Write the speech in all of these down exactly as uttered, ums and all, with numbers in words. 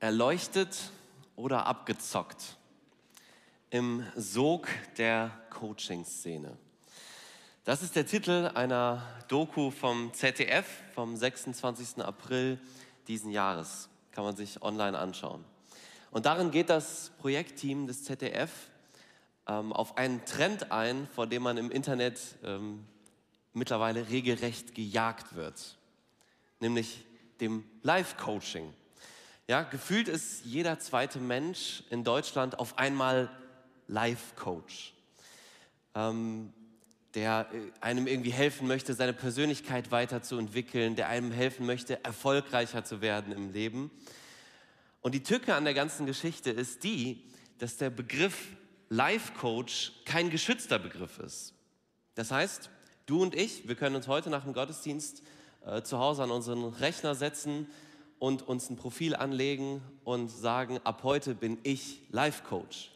Erleuchtet oder abgezockt? Im Sog der Coaching-Szene. Das ist der Titel einer Doku vom Z D F vom sechsundzwanzigsten April diesen Jahres. Kann man sich online anschauen. Und darin geht das Projektteam des Z D F ähm, auf einen Trend ein, vor dem man im Internet ähm, mittlerweile regelrecht gejagt wird. Nämlich dem Live-Coaching. Ja, gefühlt ist jeder zweite Mensch in Deutschland auf einmal Life-Coach, ähm, der einem irgendwie helfen möchte, seine Persönlichkeit weiterzuentwickeln, der einem helfen möchte, erfolgreicher zu werden im Leben. Und die Tücke an der ganzen Geschichte ist die, dass der Begriff Life-Coach kein geschützter Begriff ist. Das heißt, du und ich, wir können uns heute nach dem Gottesdienst äh, zu Hause an unseren Rechner setzen und uns ein Profil anlegen und sagen, ab heute bin ich Life-Coach.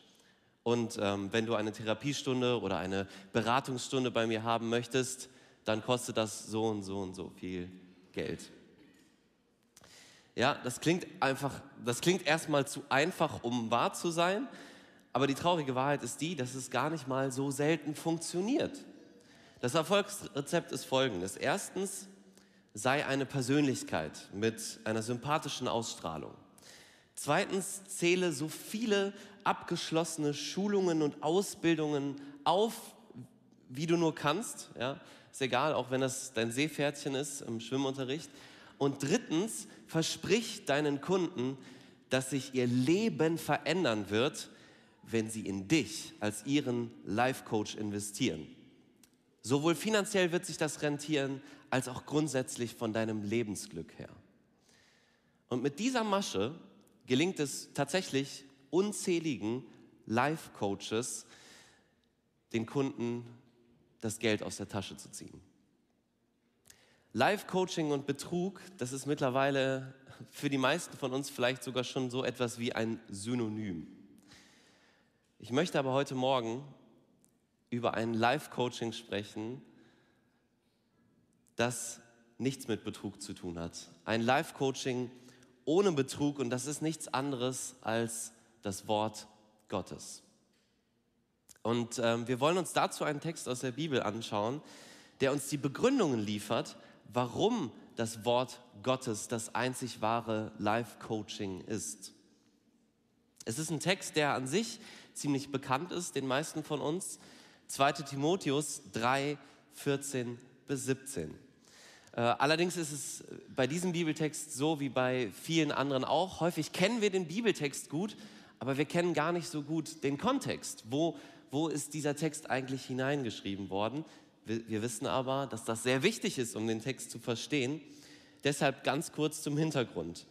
Und ähm, wenn du eine Therapiestunde oder eine Beratungsstunde bei mir haben möchtest, dann kostet das so und so und so viel Geld. Ja, das klingt einfach, das klingt erstmal zu einfach, um wahr zu sein, aber die traurige Wahrheit ist die, dass es gar nicht mal so selten funktioniert. Das Erfolgsrezept ist folgendes. Erstens, sei eine Persönlichkeit mit einer sympathischen Ausstrahlung. Zweitens, zähle so viele abgeschlossene Schulungen und Ausbildungen auf, wie du nur kannst. Ja, ist egal, auch wenn das dein Seepferdchen ist im Schwimmunterricht. Und drittens, versprich deinen Kunden, dass sich ihr Leben verändern wird, wenn sie in dich als ihren Life-Coach investieren. Sowohl finanziell wird sich das rentieren, als auch grundsätzlich von deinem Lebensglück her. Und mit dieser Masche gelingt es tatsächlich unzähligen Life-Coaches, den Kunden das Geld aus der Tasche zu ziehen. Life-Coaching und Betrug, das ist mittlerweile für die meisten von uns vielleicht sogar schon so etwas wie ein Synonym. Ich möchte aber heute Morgen über ein Life-Coaching sprechen, das nichts mit Betrug zu tun hat. Ein Life-Coaching ohne Betrug, und das ist nichts anderes als das Wort Gottes. Und ähm, wir wollen uns dazu einen Text aus der Bibel anschauen, der uns die Begründungen liefert, warum das Wort Gottes das einzig wahre Life-Coaching ist. Es ist ein Text, der an sich ziemlich bekannt ist, den meisten von uns. zweiter Timotheus drei, vierzehn bis siebzehn. Allerdings ist es bei diesem Bibeltext so wie bei vielen anderen auch. Häufig kennen wir den Bibeltext gut, aber wir kennen gar nicht so gut den Kontext. Wo, wo ist dieser Text eigentlich hineingeschrieben worden? Wir, wir wissen aber, dass das sehr wichtig ist, um den Text zu verstehen. Deshalb ganz kurz zum Hintergrund.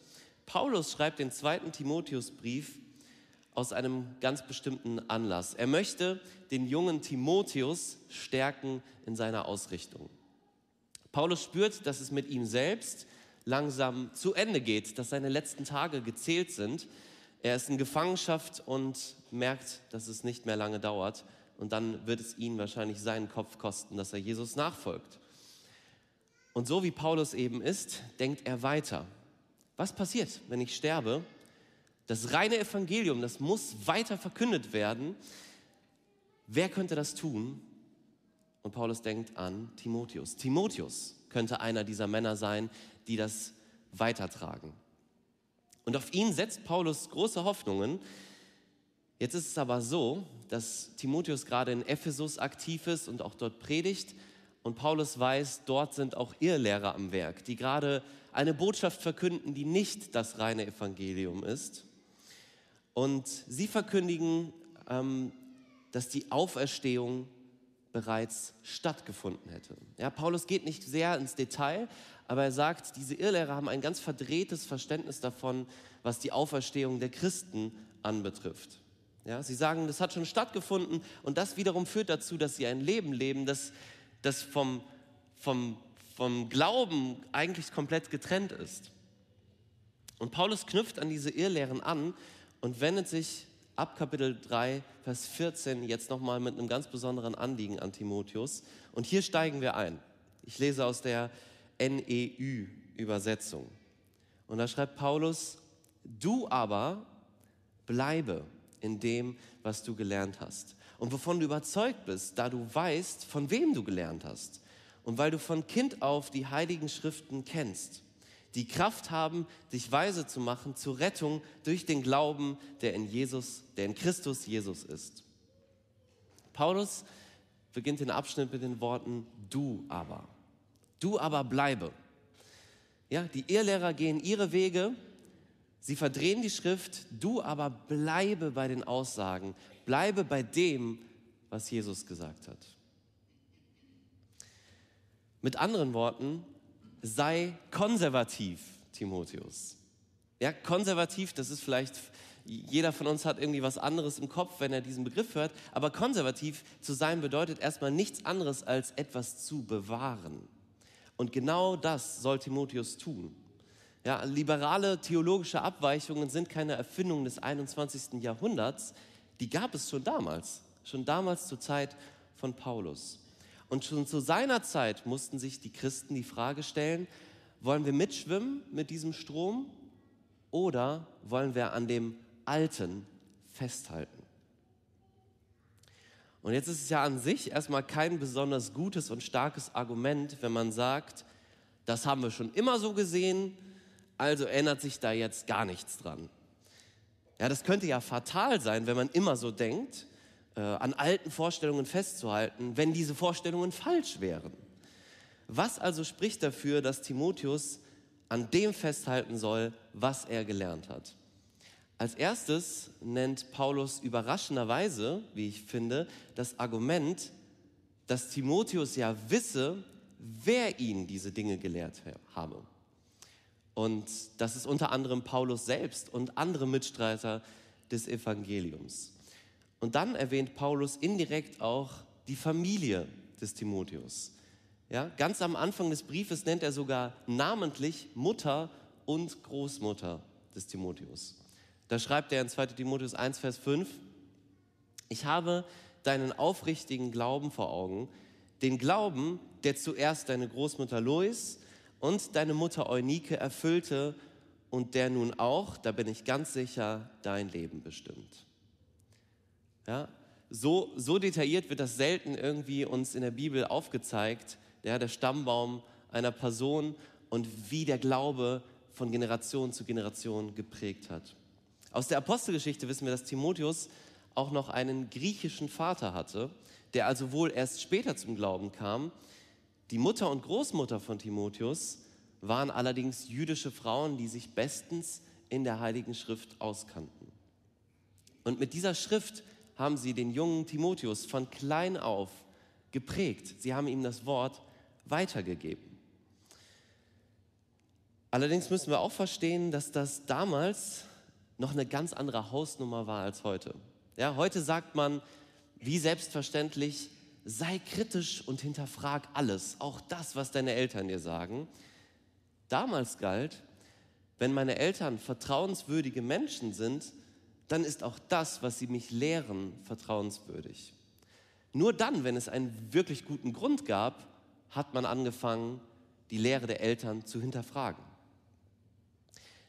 Paulus schreibt den zweiten Timotheusbrief aus einem ganz bestimmten Anlass. Er möchte den jungen Timotheus stärken in seiner Ausrichtung. Paulus spürt, dass es mit ihm selbst langsam zu Ende geht, dass seine letzten Tage gezählt sind. Er ist in Gefangenschaft und merkt, dass es nicht mehr lange dauert. Und dann wird es ihn wahrscheinlich seinen Kopf kosten, dass er Jesus nachfolgt. Und so wie Paulus eben ist, denkt er weiter. Was passiert, wenn ich sterbe? Das reine Evangelium, das muss weiter verkündet werden. Wer könnte das tun? Und Paulus denkt an Timotheus. Timotheus könnte einer dieser Männer sein, die das weitertragen. Und auf ihn setzt Paulus große Hoffnungen. Jetzt ist es aber so, dass Timotheus gerade in Ephesus aktiv ist und auch dort predigt. Und Paulus weiß, dort sind auch Irrlehrer am Werk, die gerade eine Botschaft verkünden, die nicht das reine Evangelium ist. Und sie verkündigen, ähm, dass die Auferstehung bereits stattgefunden hätte. Ja, Paulus geht nicht sehr ins Detail, aber er sagt, diese Irrlehrer haben ein ganz verdrehtes Verständnis davon, was die Auferstehung der Christen anbetrifft. Ja, sie sagen, das hat schon stattgefunden, und das wiederum führt dazu, dass sie ein Leben leben, das, das vom, vom, vom Glauben eigentlich komplett getrennt ist. Und Paulus knüpft an diese Irrlehren an und wendet sich ab Kapitel drei, Vers vierzehn jetzt nochmal mit einem ganz besonderen Anliegen an Timotheus. Und hier steigen wir ein. Ich lese aus der N E U-Übersetzung. Und da schreibt Paulus: Du aber bleibe in dem, was du gelernt hast und wovon du überzeugt bist, da du weißt, von wem du gelernt hast und weil du von Kind auf die Heiligen Schriften kennst, die Kraft haben, dich weise zu machen zur Rettung durch den Glauben, der in Jesus, der in Christus Jesus ist. Paulus beginnt den Abschnitt mit den Worten, du aber. Du aber bleibe. Ja, die Irrlehrer gehen ihre Wege, sie verdrehen die Schrift, du aber bleibe bei den Aussagen, bleibe bei dem, was Jesus gesagt hat. Mit anderen Worten, sei konservativ, Timotheus. Ja, konservativ, das ist vielleicht, jeder von uns hat irgendwie was anderes im Kopf, wenn er diesen Begriff hört, aber konservativ zu sein bedeutet erstmal nichts anderes, als etwas zu bewahren. Und genau das soll Timotheus tun. Ja, liberale theologische Abweichungen sind keine Erfindung des einundzwanzigsten Jahrhunderts, die gab es schon damals, schon damals zur Zeit von Paulus. Und schon zu seiner Zeit mussten sich die Christen die Frage stellen, wollen wir mitschwimmen mit diesem Strom oder wollen wir an dem Alten festhalten? Und jetzt ist es ja an sich erstmal kein besonders gutes und starkes Argument, wenn man sagt, das haben wir schon immer so gesehen, also ändert sich da jetzt gar nichts dran. Ja, das könnte ja fatal sein, wenn man immer so denkt, an alten Vorstellungen festzuhalten, wenn diese Vorstellungen falsch wären. Was also spricht dafür, dass Timotheus an dem festhalten soll, was er gelernt hat? Als erstes nennt Paulus überraschenderweise, wie ich finde, das Argument, dass Timotheus ja wisse, wer ihn diese Dinge gelehrt habe. Und das ist unter anderem Paulus selbst und andere Mitstreiter des Evangeliums. Und dann erwähnt Paulus indirekt auch die Familie des Timotheus. Ja, ganz am Anfang des Briefes nennt er sogar namentlich Mutter und Großmutter des Timotheus. Da schreibt er in zweiter Timotheus eins, Vers fünf, ich habe deinen aufrichtigen Glauben vor Augen, den Glauben, der zuerst deine Großmutter Lois und deine Mutter Eunike erfüllte und der nun auch, da bin ich ganz sicher, dein Leben bestimmt. Ja, so, so detailliert wird das selten irgendwie uns in der Bibel aufgezeigt, ja, der Stammbaum einer Person und wie der Glaube von Generation zu Generation geprägt hat. Aus der Apostelgeschichte wissen wir, dass Timotheus auch noch einen griechischen Vater hatte, der also wohl erst später zum Glauben kam. Die Mutter und Großmutter von Timotheus waren allerdings jüdische Frauen, die sich bestens in der Heiligen Schrift auskannten. Und mit dieser Schrift haben sie den jungen Timotheus von klein auf geprägt. Sie haben ihm das Wort weitergegeben. Allerdings müssen wir auch verstehen, dass das damals noch eine ganz andere Hausnummer war als heute. Ja, heute sagt man, wie selbstverständlich, sei kritisch und hinterfrag alles, auch das, was deine Eltern dir sagen. Damals galt, wenn meine Eltern vertrauenswürdige Menschen sind, dann ist auch das, was sie mich lehren, vertrauenswürdig. Nur dann, wenn es einen wirklich guten Grund gab, hat man angefangen, die Lehre der Eltern zu hinterfragen.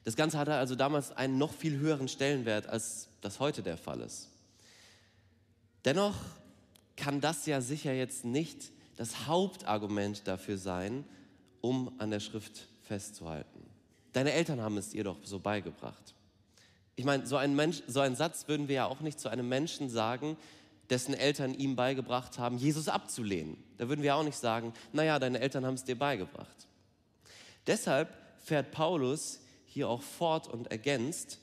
Das Ganze hatte also damals einen noch viel höheren Stellenwert, als das heute der Fall ist. Dennoch kann das ja sicher jetzt nicht das Hauptargument dafür sein, um an der Schrift festzuhalten. Deine Eltern haben es dir doch so beigebracht. Ich meine, so ein Mensch, so einen Satz würden wir ja auch nicht zu einem Menschen sagen, dessen Eltern ihm beigebracht haben, Jesus abzulehnen. Da würden wir auch nicht sagen, naja, deine Eltern haben es dir beigebracht. Deshalb fährt Paulus hier auch fort und ergänzt,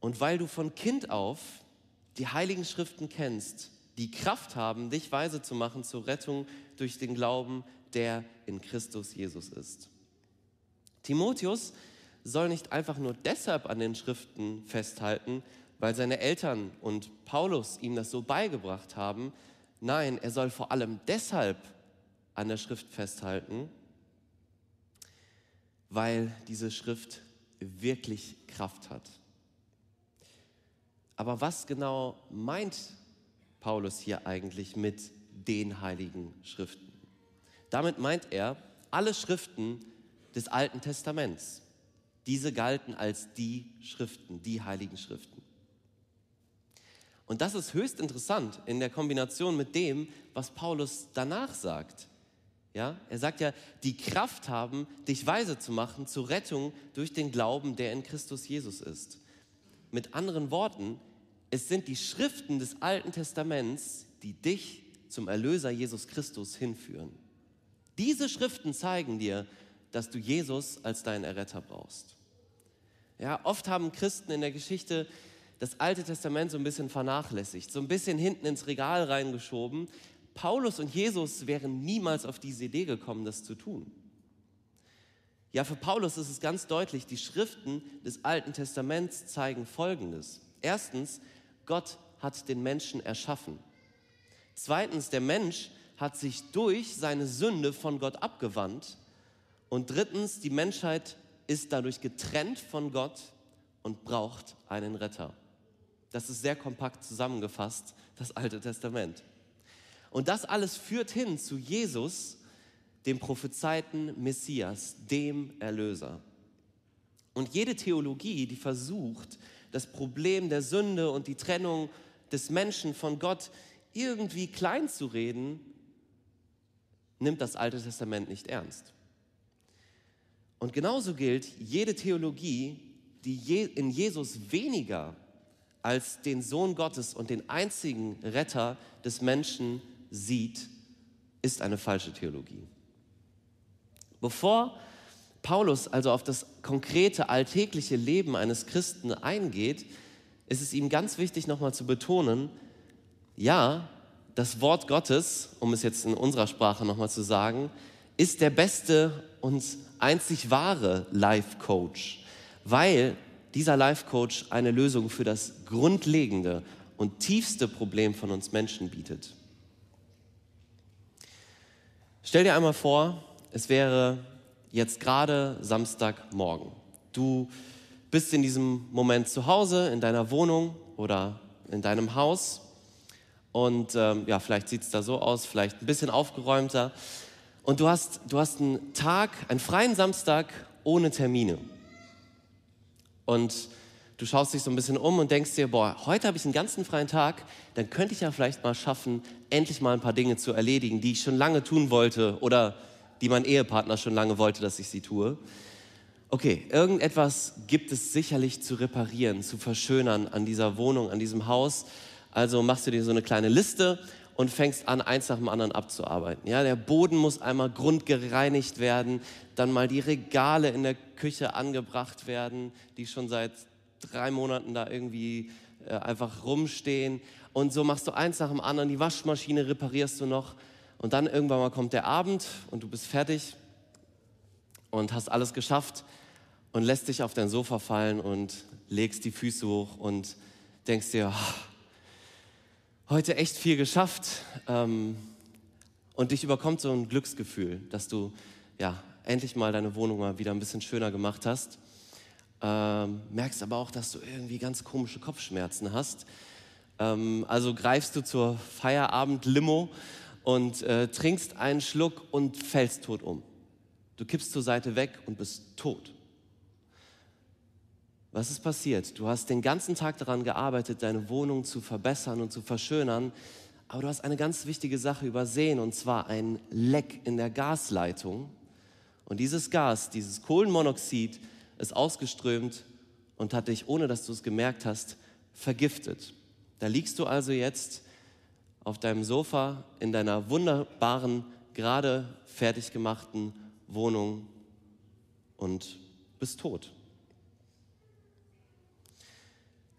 und weil du von Kind auf die Heiligen Schriften kennst, die Kraft haben, dich weise zu machen zur Rettung durch den Glauben, der in Christus Jesus ist. Timotheus soll nicht einfach nur deshalb an den Schriften festhalten, weil seine Eltern und Paulus ihm das so beigebracht haben. Nein, er soll vor allem deshalb an der Schrift festhalten, weil diese Schrift wirklich Kraft hat. Aber was genau meint Paulus hier eigentlich mit den Heiligen Schriften? Damit meint er alle Schriften des Alten Testaments. Diese galten als die Schriften, die heiligen Schriften. Und das ist höchst interessant in der Kombination mit dem, was Paulus danach sagt. Ja, er sagt ja, die Kraft haben, dich weise zu machen zur Rettung durch den Glauben, der in Christus Jesus ist. Mit anderen Worten, es sind die Schriften des Alten Testaments, die dich zum Erlöser Jesus Christus hinführen. Diese Schriften zeigen dir, dass du Jesus als deinen Erretter brauchst. Ja, oft haben Christen in der Geschichte das Alte Testament so ein bisschen vernachlässigt, so ein bisschen hinten ins Regal reingeschoben. Paulus und Jesus wären niemals auf diese Idee gekommen, das zu tun. Ja, für Paulus ist es ganz deutlich, die Schriften des Alten Testaments zeigen Folgendes. Erstens, Gott hat den Menschen erschaffen. Zweitens, der Mensch hat sich durch seine Sünde von Gott abgewandt. Und drittens, die Menschheit ist dadurch getrennt von Gott und braucht einen Retter. Das ist sehr kompakt zusammengefasst, das Alte Testament. Und das alles führt hin zu Jesus, dem prophezeiten Messias, dem Erlöser. Und jede Theologie, die versucht, das Problem der Sünde und die Trennung des Menschen von Gott irgendwie klein zu reden, nimmt das Alte Testament nicht ernst. Und genauso gilt, jede Theologie, die in Jesus weniger als den Sohn Gottes und den einzigen Retter des Menschen sieht, ist eine falsche Theologie. Bevor Paulus also auf das konkrete alltägliche Leben eines Christen eingeht, ist es ihm ganz wichtig, nochmal zu betonen, ja, das Wort Gottes, um es jetzt in unserer Sprache nochmal zu sagen, ist der beste und einzig wahre Life Coach, weil dieser Life Coach eine Lösung für das grundlegende und tiefste Problem von uns Menschen bietet. Stell dir einmal vor, es wäre jetzt gerade Samstagmorgen. Du bist in diesem Moment zu Hause, in deiner Wohnung oder in deinem Haus und ähm, ja, vielleicht sieht es da so aus, vielleicht ein bisschen aufgeräumter und du hast, du hast einen Tag, einen freien Samstag ohne Termine. Und du schaust dich so ein bisschen um und denkst dir, boah, heute habe ich einen ganzen freien Tag, dann könnte ich ja vielleicht mal schaffen, endlich mal ein paar Dinge zu erledigen, die ich schon lange tun wollte oder die mein Ehepartner schon lange wollte, dass ich sie tue. Okay, irgendetwas gibt es sicherlich zu reparieren, zu verschönern an dieser Wohnung, an diesem Haus. Also machst du dir so eine kleine Liste und fängst an, eins nach dem anderen abzuarbeiten. Ja, der Boden muss einmal grundgereinigt werden, dann mal die Regale in der Küche angebracht werden, die schon seit drei Monaten da irgendwie äh, einfach rumstehen. Und so machst du eins nach dem anderen, die Waschmaschine reparierst du noch. Und dann irgendwann mal kommt der Abend und du bist fertig und hast alles geschafft und lässt dich auf dein Sofa fallen und legst die Füße hoch und denkst dir, oh, heute echt viel geschafft. Ähm, und dich überkommt so ein Glücksgefühl, dass du ja endlich mal deine Wohnung mal wieder ein bisschen schöner gemacht hast. Ähm, merkst aber auch, dass du irgendwie ganz komische Kopfschmerzen hast. Ähm, also greifst du zur Feierabend-Limo und äh, trinkst einen Schluck und fällst tot um. Du kippst zur Seite weg und bist tot. Was ist passiert? Du hast den ganzen Tag daran gearbeitet, deine Wohnung zu verbessern und zu verschönern, aber du hast eine ganz wichtige Sache übersehen, und zwar ein Leck in der Gasleitung. Und dieses Gas, dieses Kohlenmonoxid, ist ausgeströmt und hat dich, ohne dass du es gemerkt hast, vergiftet. Da liegst du also jetzt auf deinem Sofa in deiner wunderbaren, gerade fertig gemachten Wohnung und bist tot.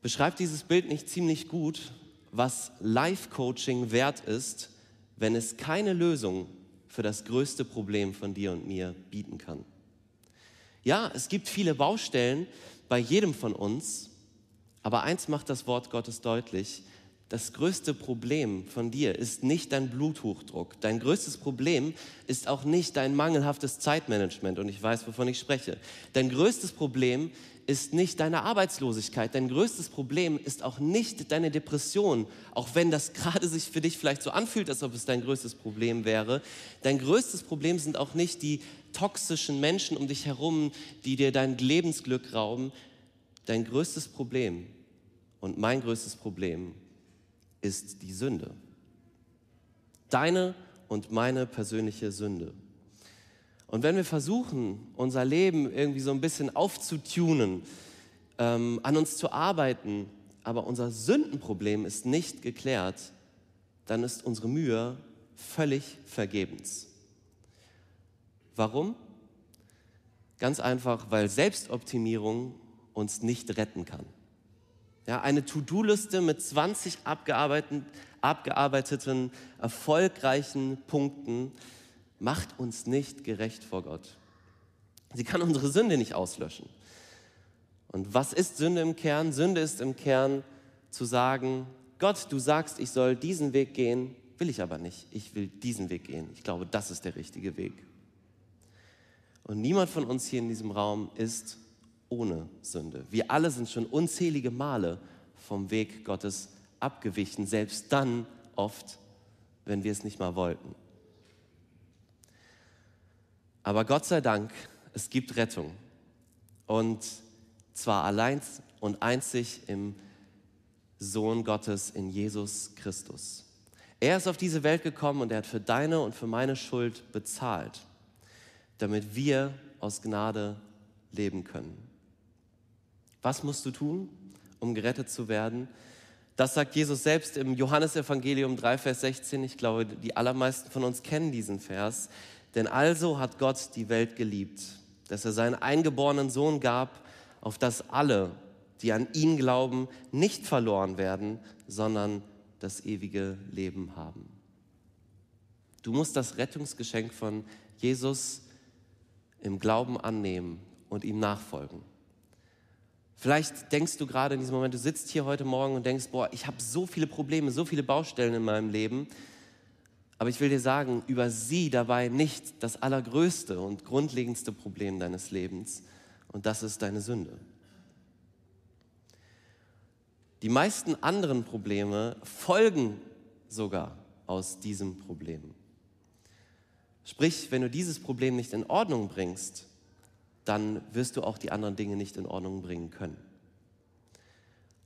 Beschreibt dieses Bild nicht ziemlich gut, was Life-Coaching wert ist, wenn es keine Lösung für das größte Problem von dir und mir bieten kann? Ja, es gibt viele Baustellen bei jedem von uns, aber eins macht das Wort Gottes deutlich: Das größte Problem von dir ist nicht dein Bluthochdruck. Dein größtes Problem ist auch nicht dein mangelhaftes Zeitmanagement. Und ich weiß, wovon ich spreche. Dein größtes Problem ist nicht deine Arbeitslosigkeit. Dein größtes Problem ist auch nicht deine Depression. Auch wenn das gerade sich für dich vielleicht so anfühlt, als ob es dein größtes Problem wäre. Dein größtes Problem sind auch nicht die toxischen Menschen um dich herum, die dir dein Lebensglück rauben, dein größtes Problem und mein größtes Problem ist die Sünde. Deine und meine persönliche Sünde. Und wenn wir versuchen, unser Leben irgendwie so ein bisschen aufzutunen, ähm, an uns zu arbeiten, aber unser Sündenproblem ist nicht geklärt, dann ist unsere Mühe völlig vergebens. Warum? Ganz einfach, weil Selbstoptimierung uns nicht retten kann. Ja, eine To-Do-Liste mit zwanzig abgearbeiteten, abgearbeiteten, erfolgreichen Punkten macht uns nicht gerecht vor Gott. Sie kann unsere Sünde nicht auslöschen. Und was ist Sünde im Kern? Sünde ist im Kern zu sagen, Gott, du sagst, ich soll diesen Weg gehen, will ich aber nicht. Ich will diesen Weg gehen. Ich glaube, das ist der richtige Weg. Und niemand von uns hier in diesem Raum ist ohne Sünde. Wir alle sind schon unzählige Male vom Weg Gottes abgewichen, selbst dann oft, wenn wir es nicht mal wollten. Aber Gott sei Dank, es gibt Rettung. Und zwar allein und einzig im Sohn Gottes, in Jesus Christus. Er ist auf diese Welt gekommen und er hat für deine und für meine Schuld bezahlt, damit wir aus Gnade leben können. Was musst du tun, um gerettet zu werden? Das sagt Jesus selbst im Johannesevangelium drei, Vers sechzehn. Ich glaube, die allermeisten von uns kennen diesen Vers. Denn also hat Gott die Welt geliebt, dass er seinen eingeborenen Sohn gab, auf dass alle, die an ihn glauben, nicht verloren werden, sondern das ewige Leben haben. Du musst das Rettungsgeschenk von Jesus im Glauben annehmen und ihm nachfolgen. Vielleicht denkst du gerade in diesem Moment, du sitzt hier heute Morgen und denkst, boah, ich habe so viele Probleme, so viele Baustellen in meinem Leben. Aber ich will dir sagen, übersieh dabei nicht das allergrößte und grundlegendste Problem deines Lebens, und das ist deine Sünde. Die meisten anderen Probleme folgen sogar aus diesem Problem. Sprich, wenn du dieses Problem nicht in Ordnung bringst, dann wirst du auch die anderen Dinge nicht in Ordnung bringen können.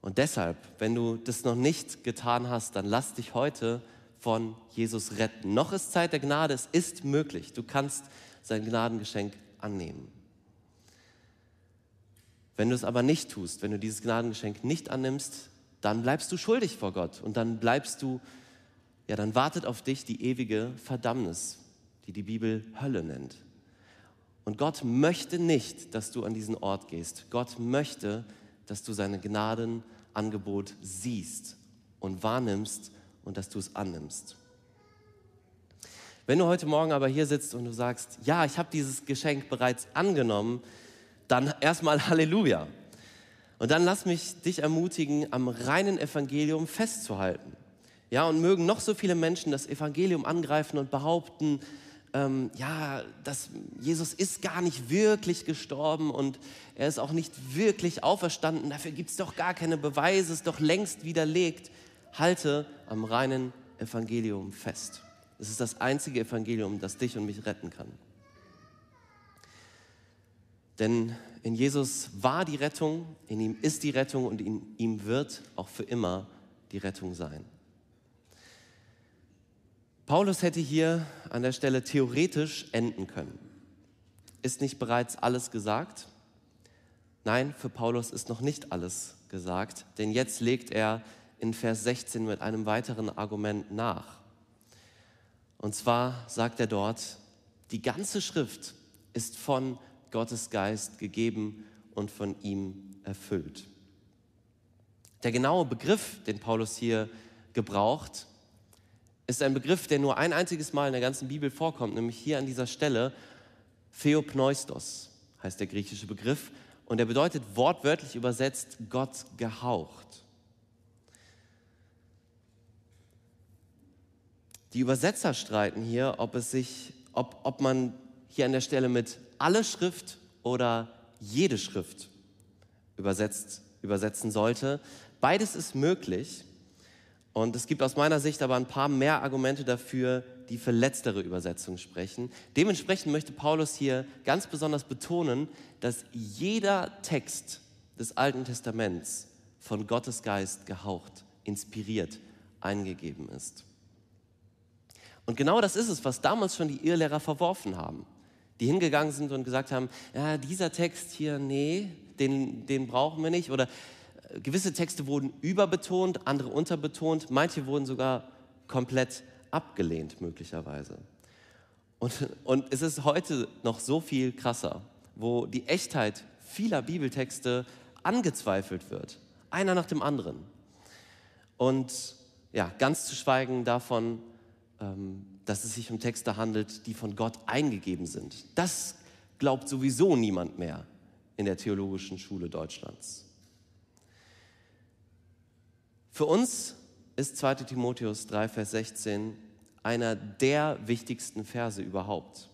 Und deshalb, wenn du das noch nicht getan hast, dann lass dich heute von Jesus retten. Noch ist Zeit der Gnade, es ist möglich. Du kannst sein Gnadengeschenk annehmen. Wenn du es aber nicht tust, wenn du dieses Gnadengeschenk nicht annimmst, dann bleibst du schuldig vor Gott und dann bleibst du, ja, dann wartet auf dich die ewige Verdammnis, die die Bibel Hölle nennt. Und Gott möchte nicht, dass du an diesen Ort gehst. Gott möchte, dass du sein Gnadenangebot siehst und wahrnimmst und dass du es annimmst. Wenn du heute Morgen aber hier sitzt und du sagst, ja, ich habe dieses Geschenk bereits angenommen, dann erstmal Halleluja. Und dann lass mich dich ermutigen, am reinen Evangelium festzuhalten. Ja, und mögen noch so viele Menschen das Evangelium angreifen und behaupten, ähm, ja, dass Jesus ist gar nicht wirklich gestorben und er ist auch nicht wirklich auferstanden. Dafür gibt es doch gar keine Beweise, ist doch längst widerlegt. Halte am reinen Evangelium fest. Es ist das einzige Evangelium, das dich und mich retten kann. Denn in Jesus war die Rettung, in ihm ist die Rettung und in ihm wird auch für immer die Rettung sein. Paulus hätte hier an der Stelle theoretisch enden können. Ist nicht bereits alles gesagt? Nein, für Paulus ist noch nicht alles gesagt, denn jetzt legt er in Vers sechzehn mit einem weiteren Argument nach. Und zwar sagt er dort, die ganze Schrift ist von Gottes Geist gegeben und von ihm erfüllt. Der genaue Begriff, den Paulus hier gebraucht, ist ein Begriff, der nur ein einziges Mal in der ganzen Bibel vorkommt, nämlich hier an dieser Stelle, Theopneustos heißt der griechische Begriff und er bedeutet wortwörtlich übersetzt Gott gehaucht. Die Übersetzer streiten hier, ob, es sich, ob, ob man hier an der Stelle mit alle Schrift oder jede Schrift übersetzt, übersetzen sollte. Beides ist möglich und es gibt aus meiner Sicht aber ein paar mehr Argumente dafür, die verletztere Übersetzung sprechen. Dementsprechend möchte Paulus hier ganz besonders betonen, dass jeder Text des Alten Testaments von Gottes Geist gehaucht, inspiriert, eingegeben ist. Und genau das ist es, was damals schon die Irrlehrer verworfen haben, die hingegangen sind und gesagt haben, ja, dieser Text hier, nee, den, den brauchen wir nicht. Oder gewisse Texte wurden überbetont, andere unterbetont, manche wurden sogar komplett abgelehnt möglicherweise. Und, und es ist heute noch so viel krasser, wo die Echtheit vieler Bibeltexte angezweifelt wird, einer nach dem anderen. Und ja, ganz zu schweigen davon, dass es sich um Texte handelt, die von Gott eingegeben sind. Das glaubt sowieso niemand mehr in der Theologischen Schule Deutschlands. Für uns ist zweiter Timotheus drei, Vers sechzehn einer der wichtigsten Verse überhaupt,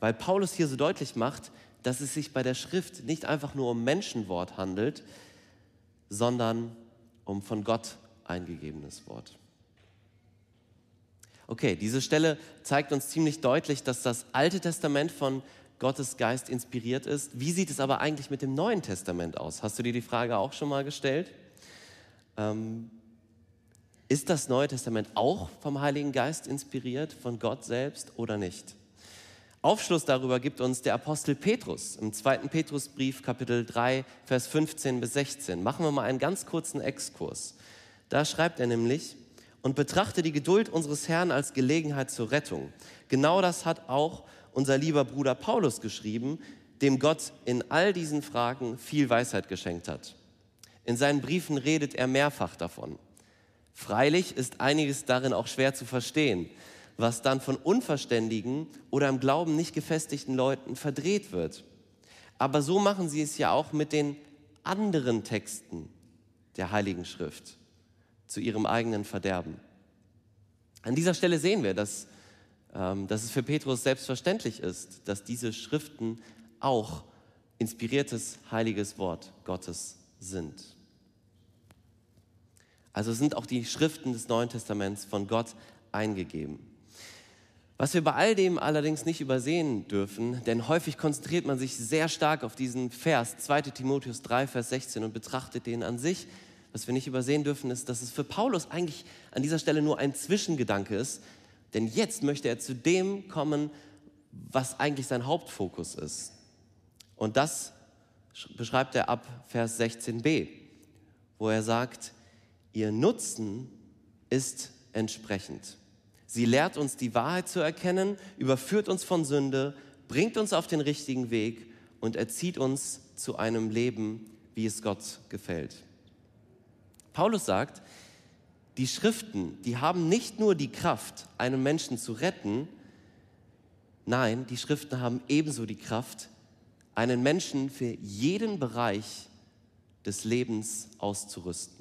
weil Paulus hier so deutlich macht, dass es sich bei der Schrift nicht einfach nur um Menschenwort handelt, sondern um von Gott eingegebenes Wort. Okay, diese Stelle zeigt uns ziemlich deutlich, dass das Alte Testament von Gottes Geist inspiriert ist. Wie sieht es aber eigentlich mit dem Neuen Testament aus? Hast du dir die Frage auch schon mal gestellt? Ähm, ist das Neue Testament auch vom Heiligen Geist inspiriert, von Gott selbst oder nicht? Aufschluss darüber gibt uns der Apostel Petrus im zweiten Petrusbrief, Kapitel drei, Vers fünfzehn bis sechzehn. Machen wir mal einen ganz kurzen Exkurs. Da schreibt er nämlich: Und betrachte die Geduld unseres Herrn als Gelegenheit zur Rettung. Genau das hat auch unser lieber Bruder Paulus geschrieben, dem Gott in all diesen Fragen viel Weisheit geschenkt hat. In seinen Briefen redet er mehrfach davon. Freilich ist einiges darin auch schwer zu verstehen, was dann von unverständigen oder im Glauben nicht gefestigten Leuten verdreht wird. Aber so machen sie es ja auch mit den anderen Texten der Heiligen Schrift, zu ihrem eigenen Verderben. An dieser Stelle sehen wir, dass, ähm, dass es für Petrus selbstverständlich ist, dass diese Schriften auch inspiriertes, heiliges Wort Gottes sind. Also sind auch die Schriften des Neuen Testaments von Gott eingegeben. Was wir bei all dem allerdings nicht übersehen dürfen, denn häufig konzentriert man sich sehr stark auf diesen Vers, zweiter Timotheus drei, Vers sechzehn, und betrachtet den an sich. Was wir nicht übersehen dürfen, ist, dass es für Paulus eigentlich an dieser Stelle nur ein Zwischengedanke ist. Denn jetzt möchte er zu dem kommen, was eigentlich sein Hauptfokus ist. Und das beschreibt er ab Vers sechzehn b, wo er sagt, ihr Nutzen ist entsprechend. Sie lehrt uns, die Wahrheit zu erkennen, überführt uns von Sünde, bringt uns auf den richtigen Weg und erzieht uns zu einem Leben, wie es Gott gefällt. Paulus sagt, die Schriften, die haben nicht nur die Kraft, einen Menschen zu retten, nein, die Schriften haben ebenso die Kraft, einen Menschen für jeden Bereich des Lebens auszurüsten.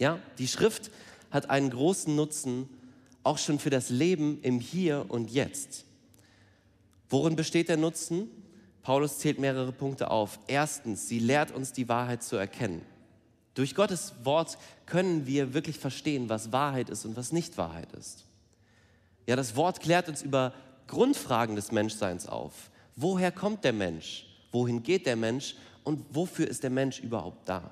Ja, die Schrift hat einen großen Nutzen, auch schon für das Leben im Hier und Jetzt. Worin besteht der Nutzen? Paulus zählt mehrere Punkte auf. Erstens, sie lehrt uns, die Wahrheit zu erkennen. Durch Gottes Wort können wir wirklich verstehen, was Wahrheit ist und was nicht Wahrheit ist. Ja, das Wort klärt uns über Grundfragen des Menschseins auf. Woher kommt der Mensch? Wohin geht der Mensch? Und wofür ist der Mensch überhaupt da?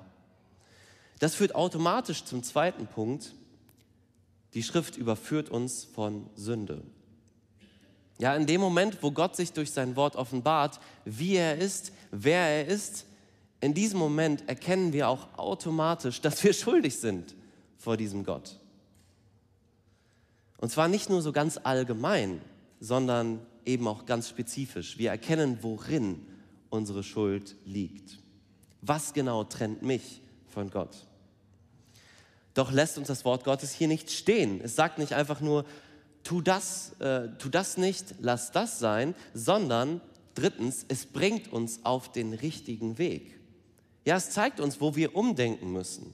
Das führt automatisch zum zweiten Punkt. Die Schrift überführt uns von Sünde. Ja, in dem Moment, wo Gott sich durch sein Wort offenbart, wie er ist, wer er ist, in diesem Moment erkennen wir auch automatisch, dass wir schuldig sind vor diesem Gott. Und zwar nicht nur so ganz allgemein, sondern eben auch ganz spezifisch. Wir erkennen, worin unsere Schuld liegt. Was genau trennt mich von Gott? Doch lässt uns das Wort Gottes hier nicht stehen. Es sagt nicht einfach nur, tu das, äh, tu das nicht, lass das sein, sondern drittens, es bringt uns auf den richtigen Weg. Ja, es zeigt uns, wo wir umdenken müssen.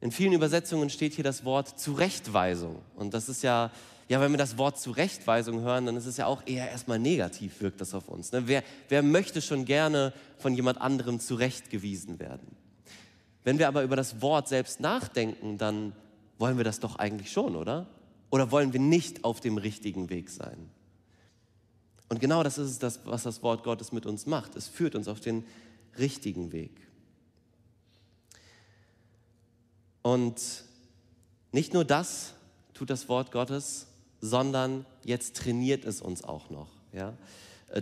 In vielen Übersetzungen steht hier das Wort Zurechtweisung. Und das ist ja, ja, wenn wir das Wort Zurechtweisung hören, dann ist es ja auch eher erstmal negativ, wirkt das auf uns. Ne? Wer, wer möchte schon gerne von jemand anderem zurechtgewiesen werden? Wenn wir aber über das Wort selbst nachdenken, dann wollen wir das doch eigentlich schon, oder? Oder wollen wir nicht auf dem richtigen Weg sein? Und genau das ist es, was das Wort Gottes mit uns macht. Es führt uns auf den richtigen Weg. Und nicht nur das tut das Wort Gottes, sondern jetzt trainiert es uns auch noch. Ja?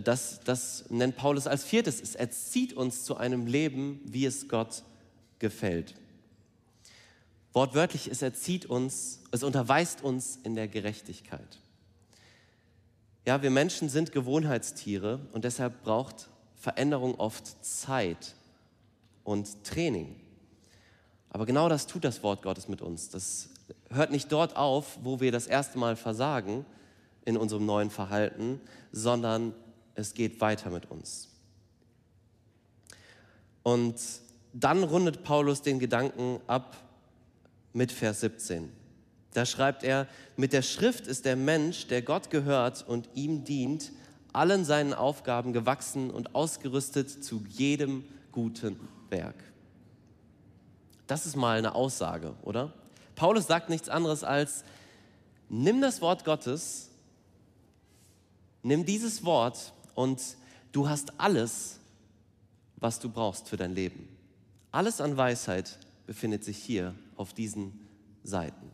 Das, das nennt Paulus als viertes. Es erzieht uns zu einem Leben, wie es Gott gefällt. Wortwörtlich, es erzieht uns, es unterweist uns in der Gerechtigkeit. Ja, wir Menschen sind Gewohnheitstiere und deshalb braucht Veränderung oft Zeit und Training. Aber genau das tut das Wort Gottes mit uns. Das hört nicht dort auf, wo wir das erste Mal versagen in unserem neuen Verhalten, sondern es geht weiter mit uns. Und dann rundet Paulus den Gedanken ab mit Vers siebzehn. Da schreibt er, mit der Schrift ist der Mensch, der Gott gehört und ihm dient, allen seinen Aufgaben gewachsen und ausgerüstet zu jedem guten Werk. Das ist mal eine Aussage, oder? Paulus sagt nichts anderes als, nimm das Wort Gottes, nimm dieses Wort und du hast alles, was du brauchst für dein Leben. Alles an Weisheit befindet sich hier auf diesen Seiten.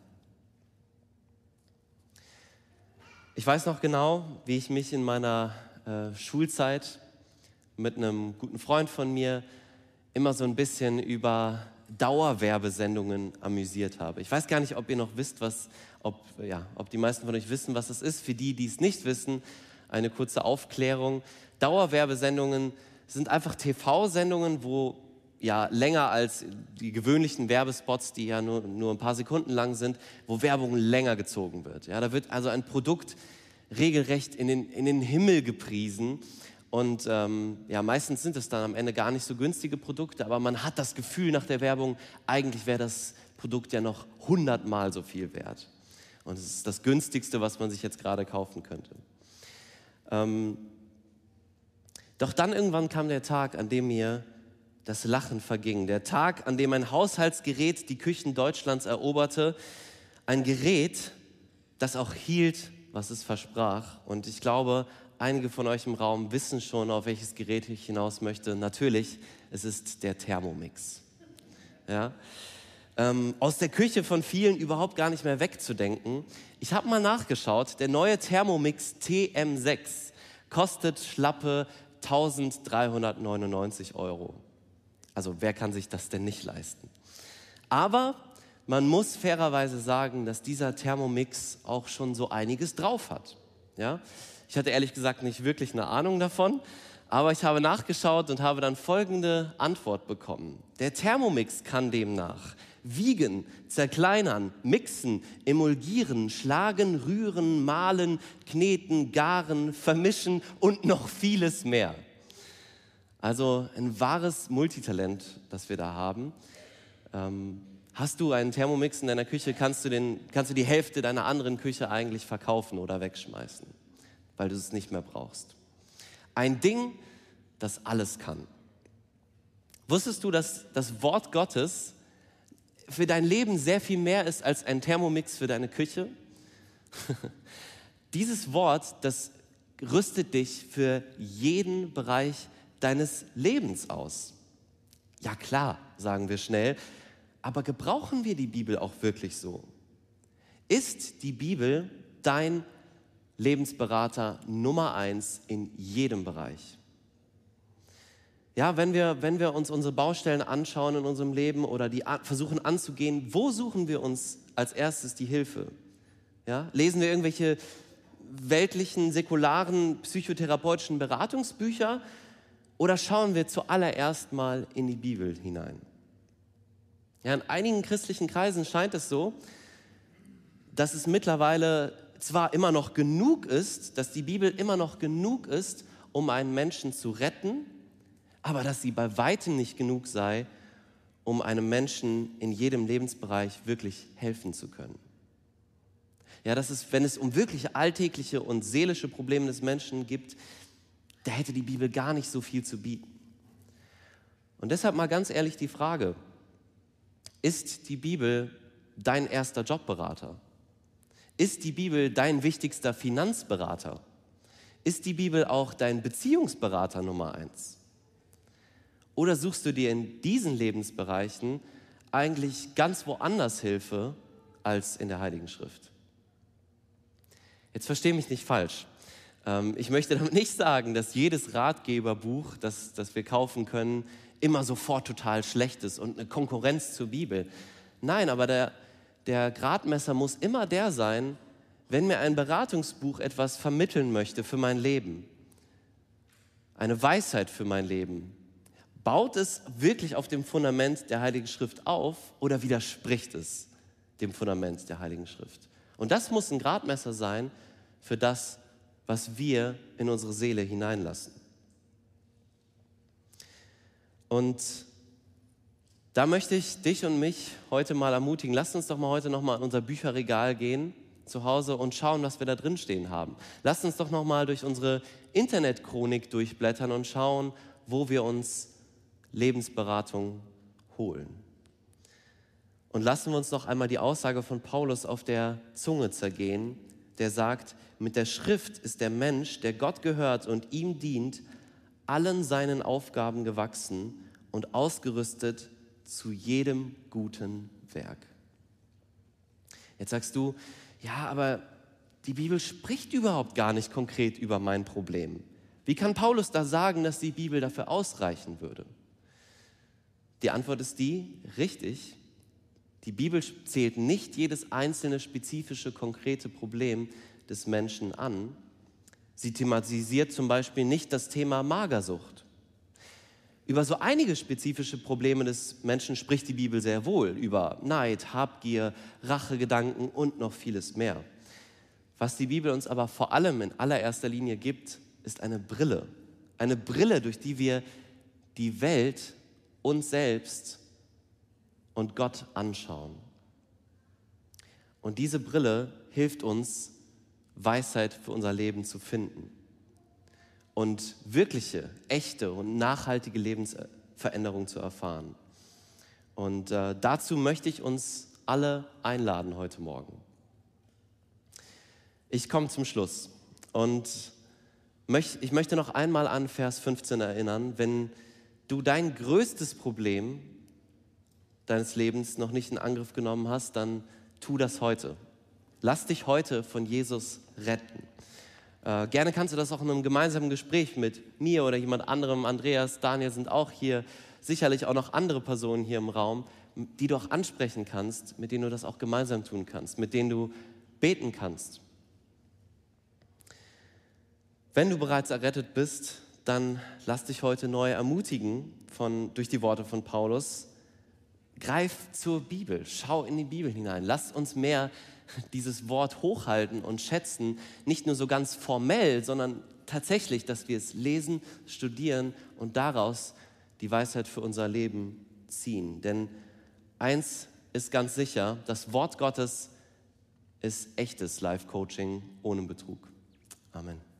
Ich weiß noch genau, wie ich mich in meiner äh, Schulzeit mit einem guten Freund von mir immer so ein bisschen über Dauerwerbesendungen amüsiert habe. Ich weiß gar nicht, ob ihr noch wisst, was, ob, ja, ob die meisten von euch wissen, was das ist. Für die, die es nicht wissen, eine kurze Aufklärung. Dauerwerbesendungen sind einfach T V-Sendungen, wo ja länger als die gewöhnlichen Werbespots, die ja nur, nur ein paar Sekunden lang sind, wo Werbung länger gezogen wird. Ja, da wird also ein Produkt regelrecht in den, in den Himmel gepriesen und ähm, ja, meistens sind es dann am Ende gar nicht so günstige Produkte, aber man hat das Gefühl nach der Werbung, eigentlich wäre das Produkt ja noch hundertmal so viel wert. Und es ist das günstigste, was man sich jetzt gerade kaufen könnte. Ähm, doch dann irgendwann kam der Tag, an dem mir das Lachen verging. Der Tag, an dem ein Haushaltsgerät die Küchen Deutschlands eroberte. Ein Gerät, das auch hielt, was es versprach. Und ich glaube, einige von euch im Raum wissen schon, auf welches Gerät ich hinaus möchte. Natürlich, es ist der Thermomix. Ja? Ähm, aus der Küche von vielen überhaupt gar nicht mehr wegzudenken. Ich habe mal nachgeschaut, der neue Thermomix T M sechs kostet schlappe eintausenddreihundertneunundneunzig Euro. Also wer kann sich das denn nicht leisten? Aber man muss fairerweise sagen, dass dieser Thermomix auch schon so einiges drauf hat. Ja? Ich hatte ehrlich gesagt nicht wirklich eine Ahnung davon, aber ich habe nachgeschaut und habe dann folgende Antwort bekommen. Der Thermomix kann demnach wiegen, zerkleinern, mixen, emulgieren, schlagen, rühren, mahlen, kneten, garen, vermischen und noch vieles mehr. Also ein wahres Multitalent, das wir da haben. Ähm, hast du einen Thermomix in deiner Küche, kannst du, den, kannst du die Hälfte deiner anderen Küche eigentlich verkaufen oder wegschmeißen, weil du es nicht mehr brauchst. Ein Ding, das alles kann. Wusstest du, dass das Wort Gottes für dein Leben sehr viel mehr ist als ein Thermomix für deine Küche? Dieses Wort, das rüstet dich für jeden Bereich deines Lebens aus. Ja klar, sagen wir schnell, aber gebrauchen wir die Bibel auch wirklich so? Ist die Bibel dein Lebensberater Nummer eins in jedem Bereich? Ja, wenn wir, wenn wir uns unsere Baustellen anschauen in unserem Leben oder die versuchen anzugehen, wo suchen wir uns als erstes die Hilfe? Ja, lesen wir irgendwelche weltlichen, säkularen, psychotherapeutischen Beratungsbücher? Oder schauen wir zuallererst mal in die Bibel hinein? Ja, in einigen christlichen Kreisen scheint es so, dass es mittlerweile zwar immer noch genug ist, dass die Bibel immer noch genug ist, um einen Menschen zu retten, aber dass sie bei weitem nicht genug sei, um einem Menschen in jedem Lebensbereich wirklich helfen zu können. Ja, das ist, wenn es um wirkliche alltägliche und seelische Probleme des Menschen gibt, da hätte die Bibel gar nicht so viel zu bieten. Und deshalb mal ganz ehrlich die Frage, ist die Bibel dein erster Jobberater? Ist die Bibel dein wichtigster Finanzberater? Ist die Bibel auch dein Beziehungsberater Nummer eins? Oder suchst du dir in diesen Lebensbereichen eigentlich ganz woanders Hilfe als in der Heiligen Schrift? Jetzt verstehe mich nicht falsch. Ich möchte damit nicht sagen, dass jedes Ratgeberbuch, das, das wir kaufen können, immer sofort total schlecht ist und eine Konkurrenz zur Bibel. Nein, aber der, der Gradmesser muss immer der sein, wenn mir ein Beratungsbuch etwas vermitteln möchte für mein Leben, eine Weisheit für mein Leben. Baut es wirklich auf dem Fundament der Heiligen Schrift auf oder widerspricht es dem Fundament der Heiligen Schrift? Und das muss ein Gradmesser sein für das, was wir in unsere Seele hineinlassen. Und da möchte ich dich und mich heute mal ermutigen. Lasst uns doch mal heute nochmal in unser Bücherregal gehen zu Hause und schauen, was wir da drin stehen haben. Lasst uns doch nochmal durch unsere Internetchronik durchblättern und schauen, wo wir uns Lebensberatung holen. Und lassen wir uns noch einmal die Aussage von Paulus auf der Zunge zergehen, der sagt, mit der Schrift ist der Mensch, der Gott gehört und ihm dient, allen seinen Aufgaben gewachsen und ausgerüstet zu jedem guten Werk. Jetzt sagst du, ja, aber die Bibel spricht überhaupt gar nicht konkret über mein Problem. Wie kann Paulus da sagen, dass die Bibel dafür ausreichen würde? Die Antwort ist die, richtig. Die Bibel zählt nicht jedes einzelne spezifische, konkrete Problem des Menschen an. Sie thematisiert zum Beispiel nicht das Thema Magersucht. Über so einige spezifische Probleme des Menschen spricht die Bibel sehr wohl, über Neid, Habgier, Rachegedanken und noch vieles mehr. Was die Bibel uns aber vor allem in allererster Linie gibt, ist eine Brille. Eine Brille, durch die wir die Welt, uns selbst und Gott anschauen. Und diese Brille hilft uns, Weisheit für unser Leben zu finden und wirkliche, echte und nachhaltige Lebensveränderung zu erfahren. Und äh, dazu möchte ich uns alle einladen heute Morgen. Ich komme zum Schluss und möcht, ich möchte noch einmal an Vers fünfzehn erinnern, wenn du dein größtes Problem deines Lebens noch nicht in Angriff genommen hast, dann tu das heute. Lass dich heute von Jesus retten. Äh, gerne kannst du das auch in einem gemeinsamen Gespräch mit mir oder jemand anderem, Andreas, Daniel sind auch hier, sicherlich auch noch andere Personen hier im Raum, die du auch ansprechen kannst, mit denen du das auch gemeinsam tun kannst, mit denen du beten kannst. Wenn du bereits errettet bist, dann lass dich heute neu ermutigen von, durch die Worte von Paulus. Greif zur Bibel, schau in die Bibel hinein. Lass uns mehr dieses Wort hochhalten und schätzen, nicht nur so ganz formell, sondern tatsächlich, dass wir es lesen, studieren und daraus die Weisheit für unser Leben ziehen. Denn eins ist ganz sicher, das Wort Gottes ist echtes Life-Coaching ohne Betrug. Amen.